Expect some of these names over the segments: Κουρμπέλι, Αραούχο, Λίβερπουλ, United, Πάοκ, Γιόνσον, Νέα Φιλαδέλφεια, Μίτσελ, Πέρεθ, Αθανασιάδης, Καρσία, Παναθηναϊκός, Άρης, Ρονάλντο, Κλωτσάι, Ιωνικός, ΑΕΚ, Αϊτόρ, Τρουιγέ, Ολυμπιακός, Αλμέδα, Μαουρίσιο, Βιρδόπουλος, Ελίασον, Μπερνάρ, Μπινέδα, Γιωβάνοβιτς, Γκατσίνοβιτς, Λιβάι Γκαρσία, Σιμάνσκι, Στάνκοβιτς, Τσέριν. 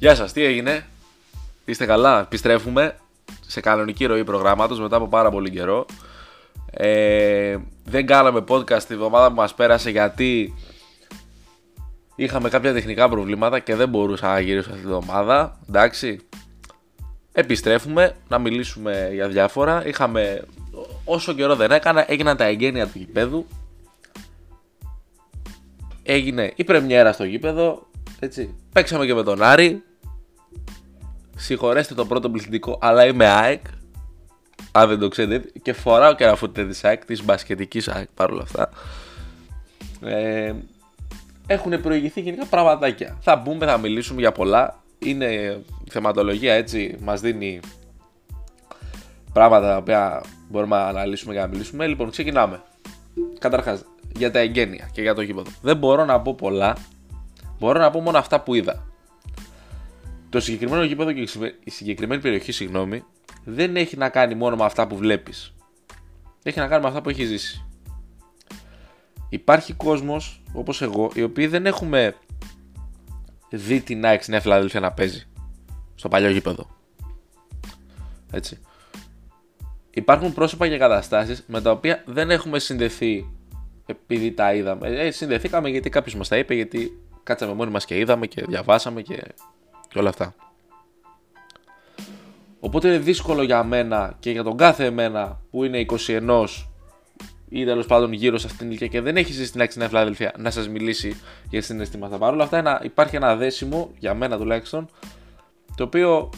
Γεια σας, τι έγινε? Είστε καλά? Επιστρέφουμε σε κανονική ροή προγράμματος μετά από πάρα πολύ καιρό. Δεν κάναμε podcast τη βδομάδα που μας πέρασε γιατί είχαμε κάποια τεχνικά προβλήματα και δεν μπορούσα να γυρίσω αυτή τη βδομάδα. Εντάξει, επιστρέφουμε να μιλήσουμε για διάφορα. Είχαμε, όσο καιρό δεν έκανα, έγιναν τα εγγένεια του γηπέδου. Έγινε η πρεμιέρα στο γήπεδο, έτσι. Παίξαμε και με τον Άρη. Συγχωρέστε το πρώτο πληθυντικό, αλλά είμαι ΑΕΚ. Αν δεν το ξέρετε, και φοράω και ένα φούτε της ΑΕΚ, της μπασκετικής ΑΕΚ παρόλα αυτά. Έχουν προηγηθεί γενικά πραγματάκια. Θα μπούμε, θα μιλήσουμε για πολλά. Είναι θεματολογία, έτσι, μας δίνει πράγματα τα οποία μπορούμε να αναλύσουμε και να μιλήσουμε. Λοιπόν, ξεκινάμε. Καταρχάς, για τα εγγένεια και για το γήπεδο. Δεν μπορώ να πω πολλά. Μπορώ να πω μόνο αυτά που είδα. Το συγκεκριμένο γήπεδο και η συγκεκριμένη περιοχή, συγγνώμη, δεν έχει να κάνει μόνο με αυτά που βλέπεις. Έχει να κάνει με αυτά που έχεις ζήσει. Υπάρχει κόσμος, όπως εγώ, οι οποίοι δεν έχουμε δει την ΑΕΚ στη Νέα Φιλαδέλφεια να παίζει στο παλιό γήπεδο. Έτσι. Υπάρχουν πρόσωπα και καταστάσεις με τα οποία δεν έχουμε συνδεθεί επειδή τα είδαμε. Συνδεθήκαμε γιατί κάποιος μας τα είπε, γιατί κάτσαμε μόνοι μας και είδαμε και διαβάσαμε και όλα αυτά. Οπότε είναι δύσκολο για μένα και για τον κάθε εμένα που είναι 21 ή τέλος πάντων γύρω σε αυτήν την ηλικία και δεν έχει ζήσει στην Νέα Φιλαδέλφεια να σας μιλήσει για συναισθήματα. Παρ' όλα αυτά υπάρχει ένα δέσιμο, για μένα τουλάχιστον, το οποίο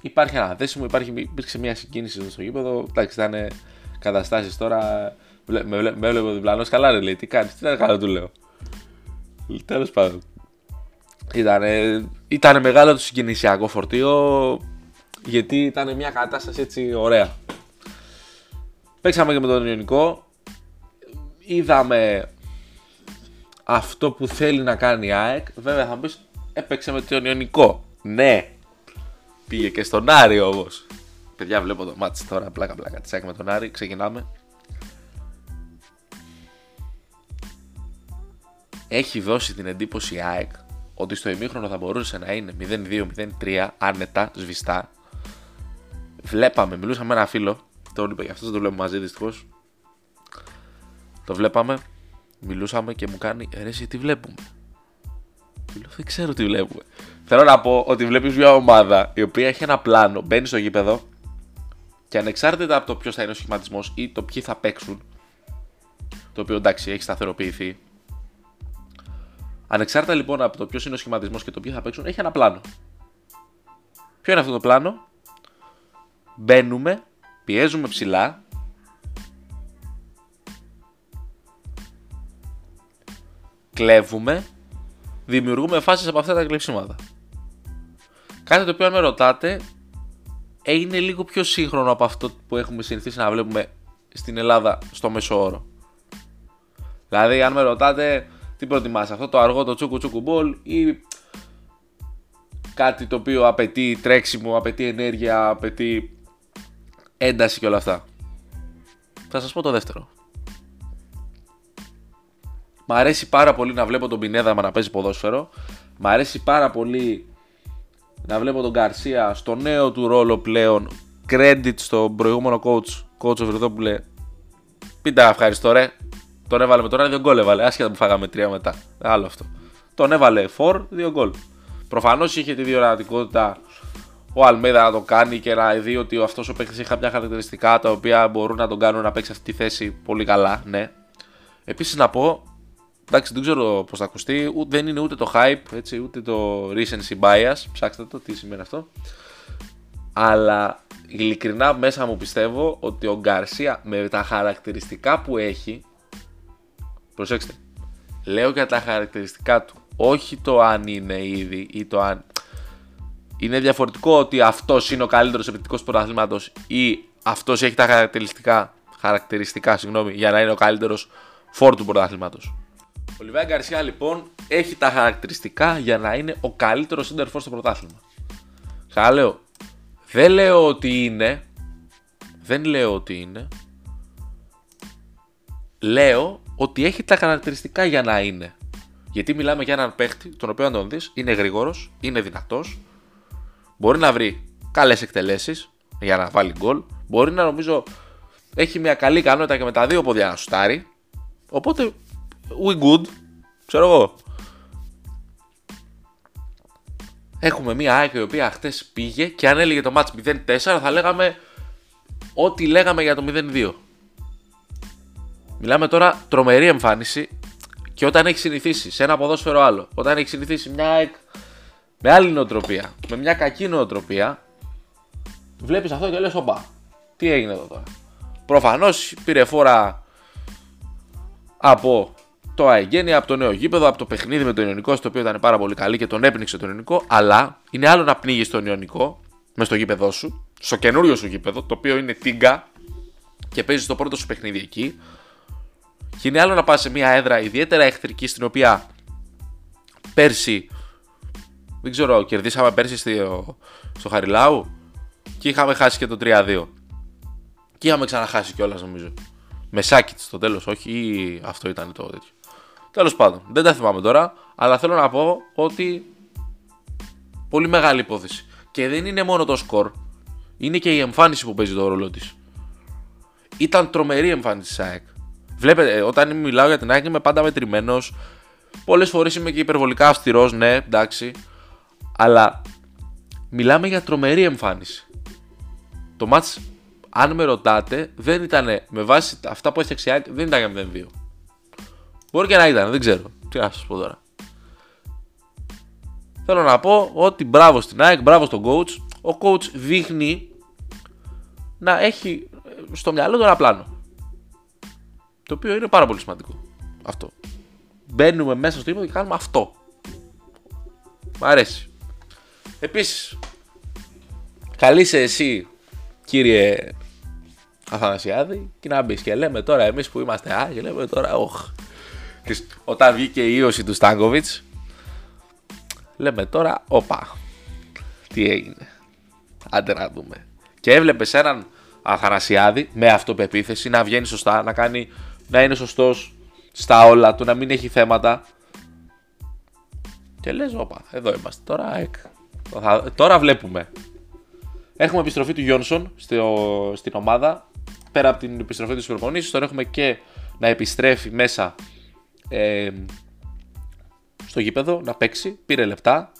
υπάρχει ένα δέσιμο, υπήρξε μια συγκίνηση στο γήπεδο. Εντάξει, ήταν καταστάσεις τώρα. Με έβλεπε ο διπλανός, καλά ρε λέει, τι κάνεις, τι ήταν καλά του λέω. Τέλος πάντων. Ήταν μεγάλο το συγκινησιακό φορτίο, γιατί ήταν μια κατάσταση έτσι ωραία. Παίξαμε και με τον Ιωνικό. Είδαμε αυτό που θέλει να κάνει η ΑΕΚ. Βέβαια θα πεις, έπαιξε με τον Ιωνικό. Ναι, πήγε και στον Άρη όμως. Παιδιά, βλέπω το μάτς τώρα, πλάκα της ΑΕΚ με τον Άρη, ξεκινάμε. Έχει δώσει την εντύπωση η ΑΕΚ ότι στο ημίχρονο θα μπορούσε να είναι 0-2-0-3 άνετα, σβηστά. Βλέπαμε, μιλούσαμε με ένα φίλο, τον είπε, γι' αυτό δεν το βλέπουμε μαζί δυστυχώς. Το βλέπαμε, μιλούσαμε και μου κάνει, ρε εσύ τι βλέπουμε? Του λέω, δεν ξέρω τι βλέπουμε. Θέλω να πω ότι βλέπεις μια ομάδα η οποία έχει ένα πλάνο, μπαίνει στο γήπεδο και ανεξάρτητα από το ποιος θα είναι ο σχηματισμός ή το ποιοι θα παίξουν, το οποίο εντάξει έχει σταθεροποιηθεί. Ανεξάρτητα λοιπόν από το ποιος είναι ο σχηματισμός και το ποιοι θα παίξουν, έχει ένα πλάνο. Ποιο είναι αυτό το πλάνο? Μπαίνουμε, πιέζουμε ψηλά, κλέβουμε, δημιουργούμε φάσεις από αυτά τα κλεψίματα. Κάτι το οποίο αν με ρωτάτε είναι λίγο πιο σύγχρονο από αυτό που έχουμε συνηθίσει να βλέπουμε στην Ελλάδα στο μέσο όρο. Δηλαδή αν με ρωτάτε, τι προτιμάς, αυτό το αργό, το τσούκου τσούκου μπολ, ή κάτι το οποίο απαιτεί τρέξιμο, απαιτεί ενέργεια, απαιτεί ένταση και όλα αυτά? Θα σας πω το δεύτερο. Μ' αρέσει πάρα πολύ να βλέπω τον Μπινέδα να παίζει ποδόσφαιρο. Μ' αρέσει πάρα πολύ να βλέπω τον Καρσία στο νέο του ρόλο πλέον. Credit στον προηγούμενο coach ο Βιρδόπουλε. Πείτε ευχαριστώ ρε. Τον έβαλε με τον Άρη, 2 γκολ έβαλε. Άσχετα που φάγαμε 3 μετά. Άλλο αυτό. Τον έβαλε 4, 2 γκολ. Προφανώς είχε τη διορατικότητα ο Αλμέδα να το κάνει και να δει ότι αυτός ο παίκτης έχει κάποια χαρακτηριστικά τα οποία μπορούν να τον κάνουν να παίξει αυτή τη θέση πολύ καλά. Ναι. Επίσης να πω, εντάξει δεν ξέρω πώς θα ακουστεί, δεν είναι ούτε το hype, έτσι, ούτε το recency bias. Ψάξτε το, τι σημαίνει αυτό. Αλλά ειλικρινά μέσα μου πιστεύω ότι ο Γκαρσία με τα χαρακτηριστικά που έχει. Προσέξτε, λέω για τα χαρακτηριστικά του, όχι το αν είναι ήδη ή το αν... Είναι διαφορετικό ότι αυτός είναι ο καλύτερος επιθετικός του πρωταθλήματος ή αυτός έχει τα χαρακτηριστικά, για να είναι ο καλύτερος φόρ του πρωταθλήματος. Ο Λιβάι Γκαρσία λοιπόν έχει τα χαρακτηριστικά για να είναι ο καλύτερος center forward στο πρωτάθλημα. Σας λέω, δεν λέω ότι είναι, λέω ότι έχει τα χαρακτηριστικά για να είναι. Γιατί μιλάμε για έναν παίχτη, τον οποίο αν τον δεις, είναι γρήγορος, είναι δυνατός, μπορεί να βρει καλές εκτελέσεις για να βάλει γκολ, μπορεί να, νομίζω, έχει μια καλή ικανότητα και με τα δύο πόδια να σουτάρει. Οπότε, we good, ξέρω εγώ. Έχουμε μια ΑΕΚ η οποία χτες πήγε και αν έλεγε το μάτς 0-4 θα λέγαμε ό,τι λέγαμε για το 0-2. Μιλάμε τώρα τρομερή εμφάνιση και όταν έχει συνηθίσει σε ένα ποδόσφαιρο άλλο, όταν έχει συνηθίσει μια ΑΕΚ με άλλη νοοτροπία, με μια κακή νοοτροπία, βλέπεις αυτό και λες οπα, τι έγινε εδώ τώρα. Προφανώς πήρε φόρα από το Αιγένη, από το νέο γήπεδο, από το παιχνίδι με τον Ιωνικό, στο οποίο ήταν πάρα πολύ καλή και τον έπνιξε τον Ιωνικό, αλλά είναι άλλο να πνίγεις τον Ιωνικό μες στο γήπεδό σου, στο καινούριο σου γήπεδο, το οποίο είναι τίγκα και παίζεις το πρώτο σου παιχνίδι εκεί, και είναι άλλο να πας σε μια έδρα ιδιαίτερα εχθρική, στην οποία πέρσι, δεν ξέρω, κερδίσαμε πέρσι στο Χαριλάου και είχαμε χάσει και το 3-2 και είχαμε ξαναχάσει κιόλας, νομίζω, με Σάκητς στο τέλος, όχι, ή αυτό ήταν το τέτοιο. Τέλος πάντων, δεν τα θυμάμαι τώρα, αλλά θέλω να πω ότι πολύ μεγάλη υπόθεση. Και δεν είναι μόνο το σκορ, είναι και η εμφάνιση που παίζει το ρόλο της. Ήταν τρομερή εμφάνιση της ΑΕΚ. Βλέπετε, όταν μιλάω για την ΑΕΚ είμαι πάντα μετρημένος. Πολλές φορές είμαι και υπερβολικά αυστηρός, ναι, εντάξει. Αλλά μιλάμε για τρομερή εμφάνιση. Το μάτς, αν με ρωτάτε, δεν ήταν, με βάση αυτά που έφτιαξε η ΑΕΚ, δεν ήταν για 0-2. Μπορεί και να ήταν, δεν ξέρω. Τι να σας πω τώρα. Θέλω να πω ότι μπράβο στην ΑΕΚ, μπράβο στον coach. Ο coach δείχνει να έχει στο μυαλό του ένα πλάνο, το οποίο είναι πάρα πολύ σημαντικό. Αυτό. Μπαίνουμε μέσα στο ύπνο και κάνουμε αυτό. Μ' αρέσει. Επίσης, καλή σε εσύ, κύριε Αθανασιάδη, και να μπεις και λέμε τώρα εμείς που είμαστε άγιοι, λέμε τώρα όχ. Όταν βγήκε η ίωση του Στάνκοβιτς, λέμε τώρα όπα, τι έγινε, άντε να δούμε. Και έβλεπες έναν Αθανασιάδη με αυτοπεποίθηση να βγαίνει σωστά, να είναι σωστός στα όλα του, να μην έχει θέματα. Και λες όπα, εδώ είμαστε τώρα, τώρα βλέπουμε. Έχουμε επιστροφή του Γιόνσον στην ομάδα. Πέρα από την επιστροφή της προπονήσης, τώρα έχουμε και να επιστρέφει μέσα στο γήπεδο να παίξει. Πήρε λεπτά.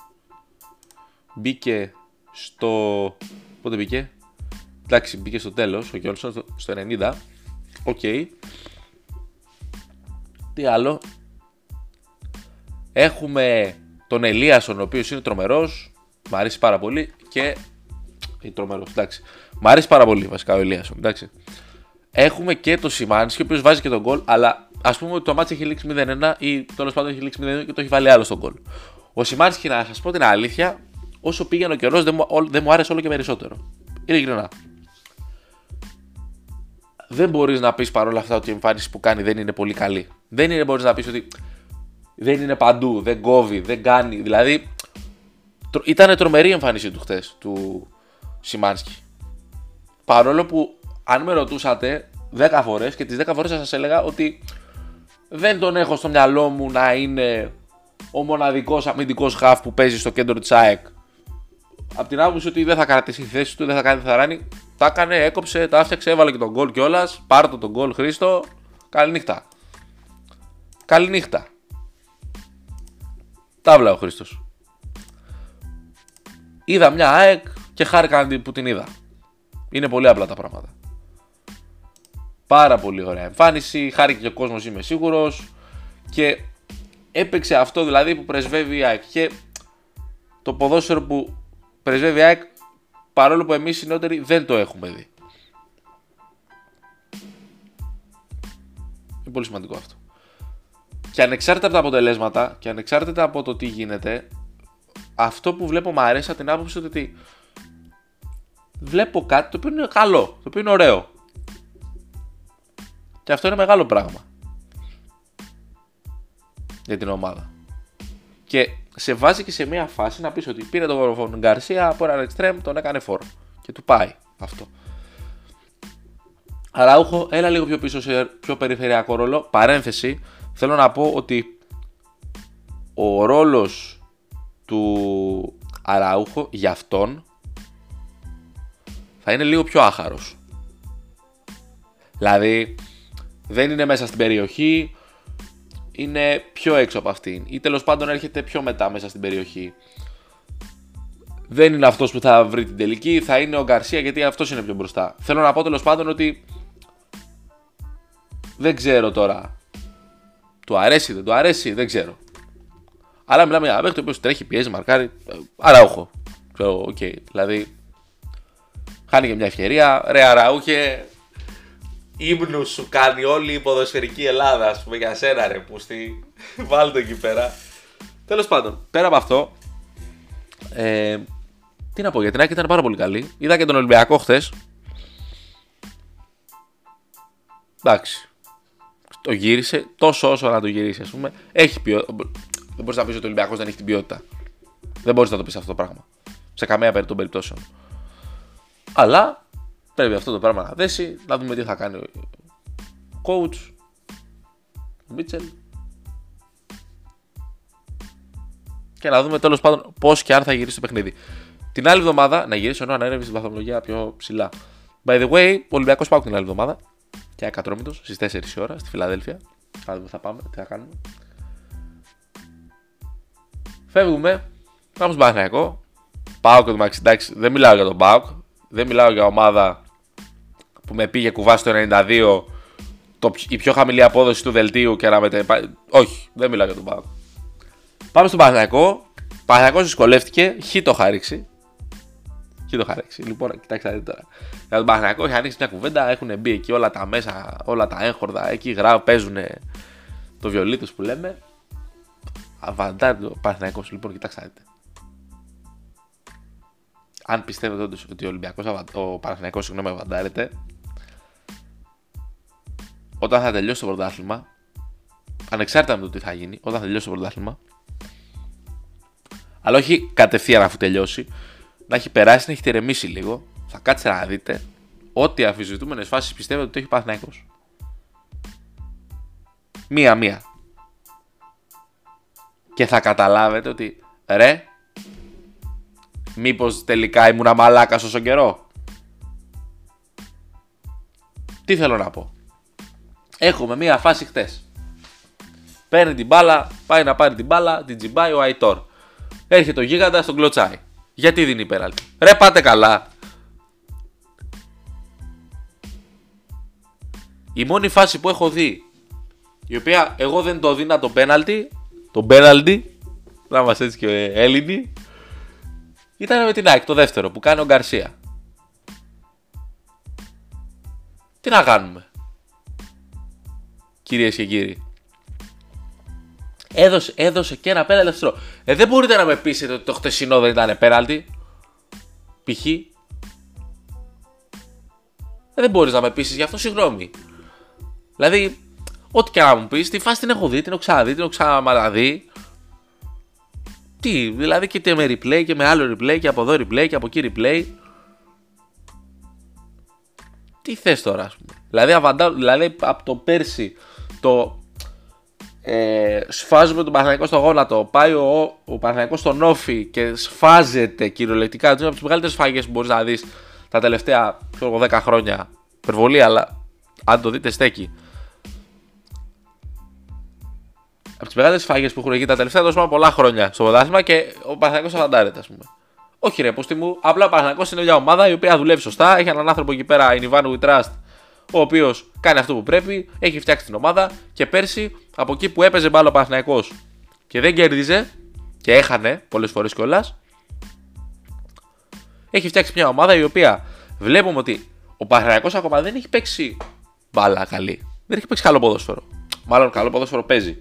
Μπήκε πότε μπήκε? Εντάξει, μπήκε στο τέλος ο Γιόνσον, στο 90. Οκ. Τι άλλο? Έχουμε τον Ελίασον, ο οποίος είναι τρομερός. Μ' αρέσει πάρα πολύ. Και τρομερός, εντάξει. Μ' αρέσει πάρα πολύ βασικά ο Ελίασον, εντάξει. Έχουμε και το Σιμάνσκι, ο οποίος βάζει και τον γκολ, αλλά ας πούμε ότι το μάτς έχει λήξει 0-1 ή τέλος πάντων έχει λήξει 0-2 και το έχει βάλει άλλο στον γκολ. Ο Σιμάνσκι, να σας πω την αλήθεια, όσο πήγαινε ο καιρός δεν μου άρεσε όλο και περισσότερο. Είναι ειλικρινά. Δεν μπορείς να πεις παρόλα αυτά ότι η εμφάνιση που κάνει δεν είναι πολύ καλή. Μπορείς να πεις ότι δεν είναι παντού, δεν κόβει, δεν κάνει. Δηλαδή, ήταν τρομερή η εμφάνιση του χτες, του Σιμάνσκι. Παρόλο που, αν με ρωτούσατε 10 φορές, και τις 10 φορές θα σας έλεγα ότι δεν τον έχω στο μυαλό μου να είναι ο μοναδικός αμυντικός χαφ που παίζει στο κέντρο της ΑΕΚ. Απ' την άποψη ότι δεν θα κρατήσει τη θέση του, δεν θα κάνει τη θαράνη. Τα έκανε, έκοψε, τα άφτιαξε, έβαλε και τον γκολ κιόλας. Πάρ' τον γκολ, Χρήστο. Καληνύχτα. Καληνύχτα. Ταύλα ο Χρήστος. Είδα μια ΑΕΚ και χάρηκα που την είδα. Είναι πολύ απλά τα πράγματα. Πάρα πολύ ωραία εμφάνιση. Χάρηκε και ο κόσμος, είμαι σίγουρος. Και έπαιξε αυτό δηλαδή που πρεσβεύει η ΑΕΚ. Και το ποδόσφαιρο που πρεσβεύει η ΑΕΚ, παρόλο που εμείς οι νεότεροι δεν το έχουμε δει. Είναι πολύ σημαντικό αυτό. Και ανεξάρτητα από τα αποτελέσματα και ανεξάρτητα από το τι γίνεται, αυτό που βλέπω μου αρέσει από την άποψη ότι βλέπω κάτι το οποίο είναι καλό, το οποίο είναι ωραίο. Και αυτό είναι μεγάλο πράγμα για την ομάδα. Και σε βάζει και σε μια φάση να πεις ότι πήρε τον Γκαρσία από έναν εξτρέμ, τον έκανε φόρ και του πάει αυτό. Αραούχο, έλα λίγο πιο πίσω σε πιο περιφερειακό ρόλο. Παρένθεση, θέλω να πω ότι ο ρόλος του Αραούχο για αυτόν θα είναι λίγο πιο άχαρος. Δηλαδή δεν είναι μέσα στην περιοχή, είναι πιο έξω από αυτήν, ή τέλος πάντων έρχεται πιο μετά μέσα στην περιοχή. Δεν είναι αυτός που θα βρει την τελική, θα είναι ο Γκαρσία, γιατί αυτός είναι πιο μπροστά. Θέλω να πω τέλος πάντων ότι δεν ξέρω τώρα, του αρέσει, δεν του αρέσει, δεν ξέρω. Αλλά μιλάμε για παίκτη ο οποίος τρέχει, πιέζει, μαρκάρει, Αραούχο. Ξέρω, οκ, δηλαδή χάνει και μια ευκαιρία, ρε Αραούχε, ύμνου σου κάνει όλη η ποδοσφαιρική Ελλάδα, ας πούμε, για σένα ρε πούστη, βάλ' το εκεί πέρα. Τέλος πάντων, πέρα από αυτό, τι να πω, γιατί την ΑΕΚ ήταν πάρα πολύ καλή. Είδα και τον Ολυμπιακό χθες. Εντάξει, το γύρισε τόσο όσο να το γυρίσει, ας πούμε. Έχει ποιότητα. Δεν μπορείς να πεις ότι ο Ολυμπιακός δεν έχει την ποιότητα. Δεν μπορείς να το πεις αυτό το πράγμα σε καμία των περιπτώσεων. Αλλά πρέπει αυτό το πράγμα να δέσει. Να δούμε τι θα κάνει ο coach, ο Μίτσελ, και να δούμε τέλος πάντων πώς και αν θα γυρίσει το παιχνίδι. Την άλλη εβδομάδα να γυρίσει ενώ ανέβει στην βαθμολογία πιο ψηλά. By the way, ο Ολυμπιακός Πάοκ την άλλη εβδομάδα. Και ακατρόμητος στις 4 η ώρα στη Φιλαδέλφεια. Να δούμε θα πάμε, τι θα κάνουμε. Φεύγουμε. Πάμε στον Παναθηναϊκό. Πάοκ το Μαξι, εντάξει, δεν μιλάω για τον Πάοκ. Δεν μιλάω για ομάδα που με πήγε κουβά στο 92, η πιο χαμηλή απόδοση του δελτίου και να μετεπάει. Όχι, δεν μιλάω για τον Πάοκ. Πάμε στον Παναθηναϊκό. Παναθηναϊκός δυσκολεύτηκε. Χι το χαρίξει. Λοιπόν, κοιτάξτε τώρα. Για τον Παναθηναϊκό έχει ανοίξει μια κουβέντα. Έχουν μπει εκεί όλα τα μέσα, όλα τα έγχορδα. Εκεί παίζουν το βιολί τους που λέμε. Αβαντάρει ο Παναθηναϊκός. Λοιπόν, κοιτάξτε. Αν πιστεύετε όντως ότι ο Παναθηναϊκός, συγγνώμη, αβαντάρεται, όταν θα τελειώσει το πρωτάθλημα, ανεξάρτητα με το τι θα γίνει, όταν θα τελειώσει το πρωτάθλημα, αλλά όχι κατευθείαν αφού τελειώσει, να έχει περάσει, να έχει τερεμήσει λίγο. Θα κάτσετε να δείτε ό,τι αμφισβητούμενες φάσεις πιστεύετε ότι έχει ο Παναθηναϊκός. Μία-μία. Και θα καταλάβετε ότι ρε, μήπως τελικά ήμουνα μαλάκας όσο καιρό. Τι θέλω να πω. Έχουμε μία φάση χτες. Παίρνει την μπάλα, πάει να πάρει την μπάλα, την τζιμπάει ο Αϊτόρ. Έρχεται ο γίγαντα στον Κλωτσάι. Γιατί δίνει πέναλτι. Ρε πάτε καλά. Η μόνη φάση που έχω δει, η οποία εγώ δεν το δίνα το πέναλτι, να είμαστε έτσι και Έλληνοι, ήταν με την ΑΕΚ, το δεύτερο που κάνει ο Γκαρσία. Τι να κάνουμε, κυρίες και κύριοι. Έδωσε και ένα πέναλτι αυστηρό. Δεν μπορείτε να με πείσετε ότι το χτεσινό δεν ήταν πέναλτι. Π.χ. Δεν μπορείς να με πείσεις γι' αυτό, συγγνώμη. Δηλαδή, ό,τι και να μου πεις, τη φάση την έχω δει, την έχω ξαναδεί, την έχω ξαναμαλαδεί. Τι, δηλαδή και με replay και με άλλο replay και από εδώ replay και από εκεί replay. Τι θες τώρα, ας πούμε. Δηλαδή, από το πέρσι το... σφάζουμε τον Παναθηναϊκό στο γόνατο. Πάει ο Παναθηναϊκός στον όφι και σφάζεται κυριολεκτικά. Είναι από τις μεγαλύτερες σφαγές που μπορείς να δεις τα τελευταία 10 χρόνια. Υπερβολή, αλλά αν το δείτε, στέκει. Από τις μεγαλύτερες σφαγές που έχουν γίνει τα τελευταία τόσο πολλά χρόνια στο ποδόσφαιρο και ο Παναθηναϊκός αφαντάρεται, ας πούμε. Όχι, ρε πούστη μου, απλά ο Παναθηναϊκός είναι μια ομάδα η οποία δουλεύει σωστά. Έχει έναν άνθρωπο εκεί πέρα, η Nirvana We Trust, ο οποίος κάνει αυτό που πρέπει, έχει φτιάξει την ομάδα και πέρσι από εκεί που έπαιζε μπάλα ο Παναθηναϊκός και δεν κέρδιζε και έχανε πολλές φορές κιόλας, έχει φτιάξει μια ομάδα η οποία βλέπουμε ότι ο Παναθηναϊκός ακόμα δεν έχει παίξει μπάλα καλή, δεν έχει παίξει καλό ποδόσφαιρο, μάλλον καλό ποδόσφαιρο παίζει,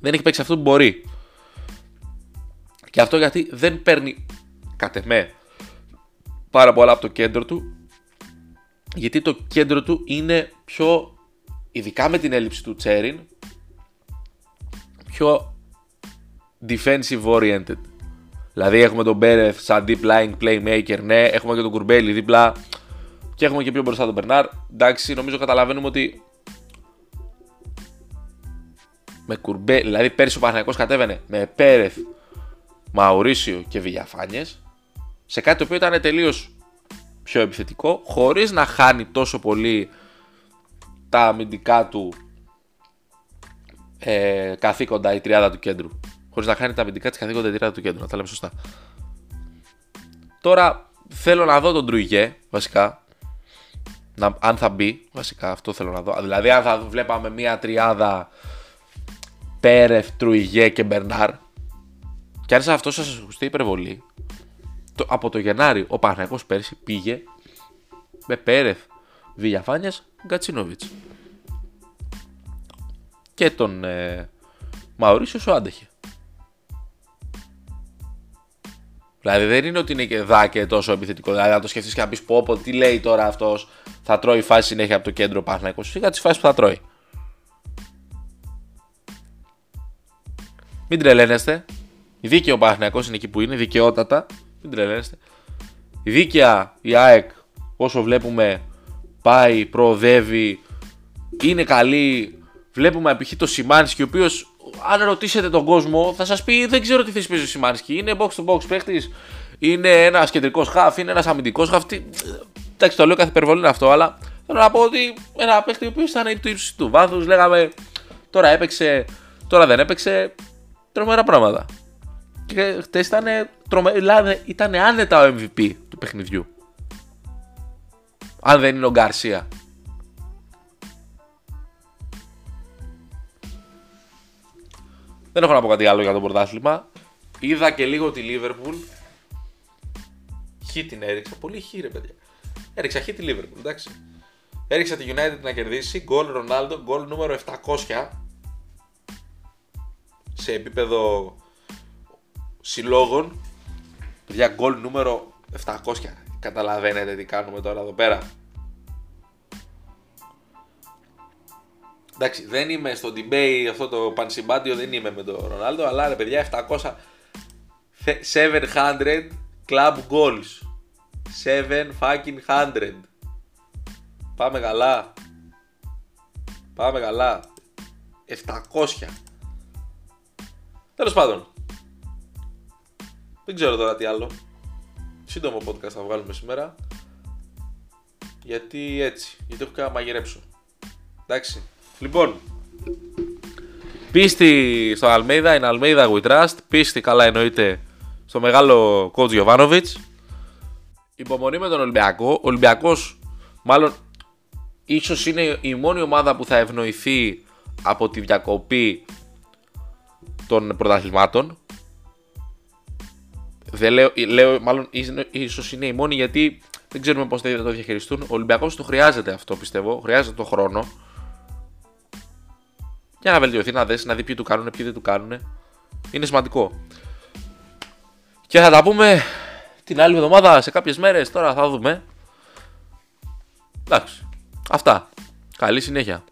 δεν έχει παίξει αυτό που μπορεί, και αυτό γιατί δεν παίρνει κατ' εμέ πάρα πολλά από το κέντρο του. Γιατί το κέντρο του είναι πιο, ειδικά με την έλλειψη του Τσέριν, πιο defensive oriented. Δηλαδή έχουμε τον Πέρεθ σαν deep lying playmaker, ναι, έχουμε και τον Κουρμπέλι δίπλα και έχουμε και πιο μπροστά τον Μπερνάρ. Εντάξει, νομίζω καταλαβαίνουμε ότι με Κουρμπέλι. Δηλαδή πέρυσι ο Παναθηναϊκός κατέβαινε με Πέρεθ, Μαουρίσιο και Βηγιαφάνιες, σε κάτι το οποίο ήταν τελείως πιο επιθετικό, χωρίς να χάνει τόσο πολύ τα αμυντικά του καθήκοντα, η τριάδα του κέντρου. Χωρίς να χάνει τα αμυντικά της καθήκοντα, η τριάδα του κέντρου. Να τα λέμε σωστά. Τώρα θέλω να δω τον Τρουιγέ, βασικά. Αν θα μπει, βασικά αυτό θέλω να δω. Δηλαδή, αν θα βλέπαμε μια τριάδα Πέρεφ, Τρουιγέ και Μπερνάρ. Και αν σε αυτό σας ακουστεί υπερβολή, από το Γενάρη ο Παναθηναϊκός πέρσι πήγε με Πέρεφ, Βηγιαφάνιες, Γκατσίνοβιτς. Και τον Μαουρίσιο σου άντεχε. Δηλαδή δεν είναι ότι είναι και δάκε τόσο επιθετικό. Δηλαδή να το σκεφτείς και να πεις πω τι λέει τώρα αυτός, θα τρώει φάση συνέχεια από το κέντρο Παναθηναϊκός. Φύγα τις φάσεις που θα τρώει. Μην τρελαίνεστε. Δίκαιο ο Παναθηναϊκός είναι εκεί που είναι, δικαιότατα. Μην τρελαίνεστε. Δίκαια η ΑΕΚ, όσο βλέπουμε, πάει, προοδεύει, είναι καλή. Βλέπουμε π.χ. το Σιμάνσκι, ο οποίος, αν ρωτήσετε τον κόσμο, θα σας πει: δεν ξέρω τι θέση παίζει ο Σιμάνσκι. Είναι box to box παίχτης, είναι ένας κεντρικός χαφ, είναι ένας αμυντικός χαφ. Εντάξει, το λέω κάθε υπερβολή είναι αυτό, αλλά θέλω να πω ότι ένα παίχτη ο οποίος ήταν του ύψους του βάθους. Λέγαμε τώρα έπαιξε, τώρα δεν έπαιξε. Τρομερά πράγματα. Και χτες ήταν άνετα ο MVP του παιχνιδιού. Αν δεν είναι ο Γκαρσία. Δεν έχω να πω κάτι άλλο για το πρωτάθλημα. Είδα και λίγο τη Λίβερπουλ. Χι την έριξα. Πολύ χι ρε παιδιά. Έριξα χι τη Λίβερπουλ, εντάξει. Έριξα τη United να κερδίσει. Γκολ Ρονάλντο. Γκολ νούμερο 700. Σε επίπεδο συλλόγων, παιδιά, γκολ νούμερο 700. Καταλαβαίνετε τι κάνουμε τώρα εδώ πέρα. Εντάξει, δεν είμαι στο debate αυτό το πανσυμπάντιο, δεν είμαι με τον Ρονάλντο, αλλά ρε παιδιά, 700 700 club goals 700. Πάμε καλά. Πάμε καλά. 700. Τέλος πάντων, δεν ξέρω τώρα τι άλλο. Σύντομο podcast θα βγάλουμε σήμερα. Γιατί έτσι. Γιατί έχω και να μαγειρέψω. Εντάξει. Λοιπόν, πίστη στον Αλμέδα. Είναι Αλμέδα We Trust. Πίστη καλά εννοείται στο μεγάλο coach Γιωβάνοβιτς. Υπομονή με τον Ολυμπιακό. Ο Ολυμπιακός μάλλον ίσως είναι η μόνη ομάδα που θα ευνοηθεί από τη διακοπή των πρωταθλημάτων. Δεν λέω μάλλον ίσως είναι η μόνη, γιατί δεν ξέρουμε πώς θα το διαχειριστούν. Ο Ολυμπιακός το χρειάζεται αυτό, πιστεύω. Χρειάζεται το χρόνο για να βελτιωθεί, να δέσει, να δει ποιοι του κάνουν, ποιοι δεν του κάνουν. Είναι σημαντικό. Και θα τα πούμε την άλλη εβδομάδα, σε κάποιες μέρες. Τώρα θα δούμε. Εντάξει. Αυτά. Καλή συνέχεια.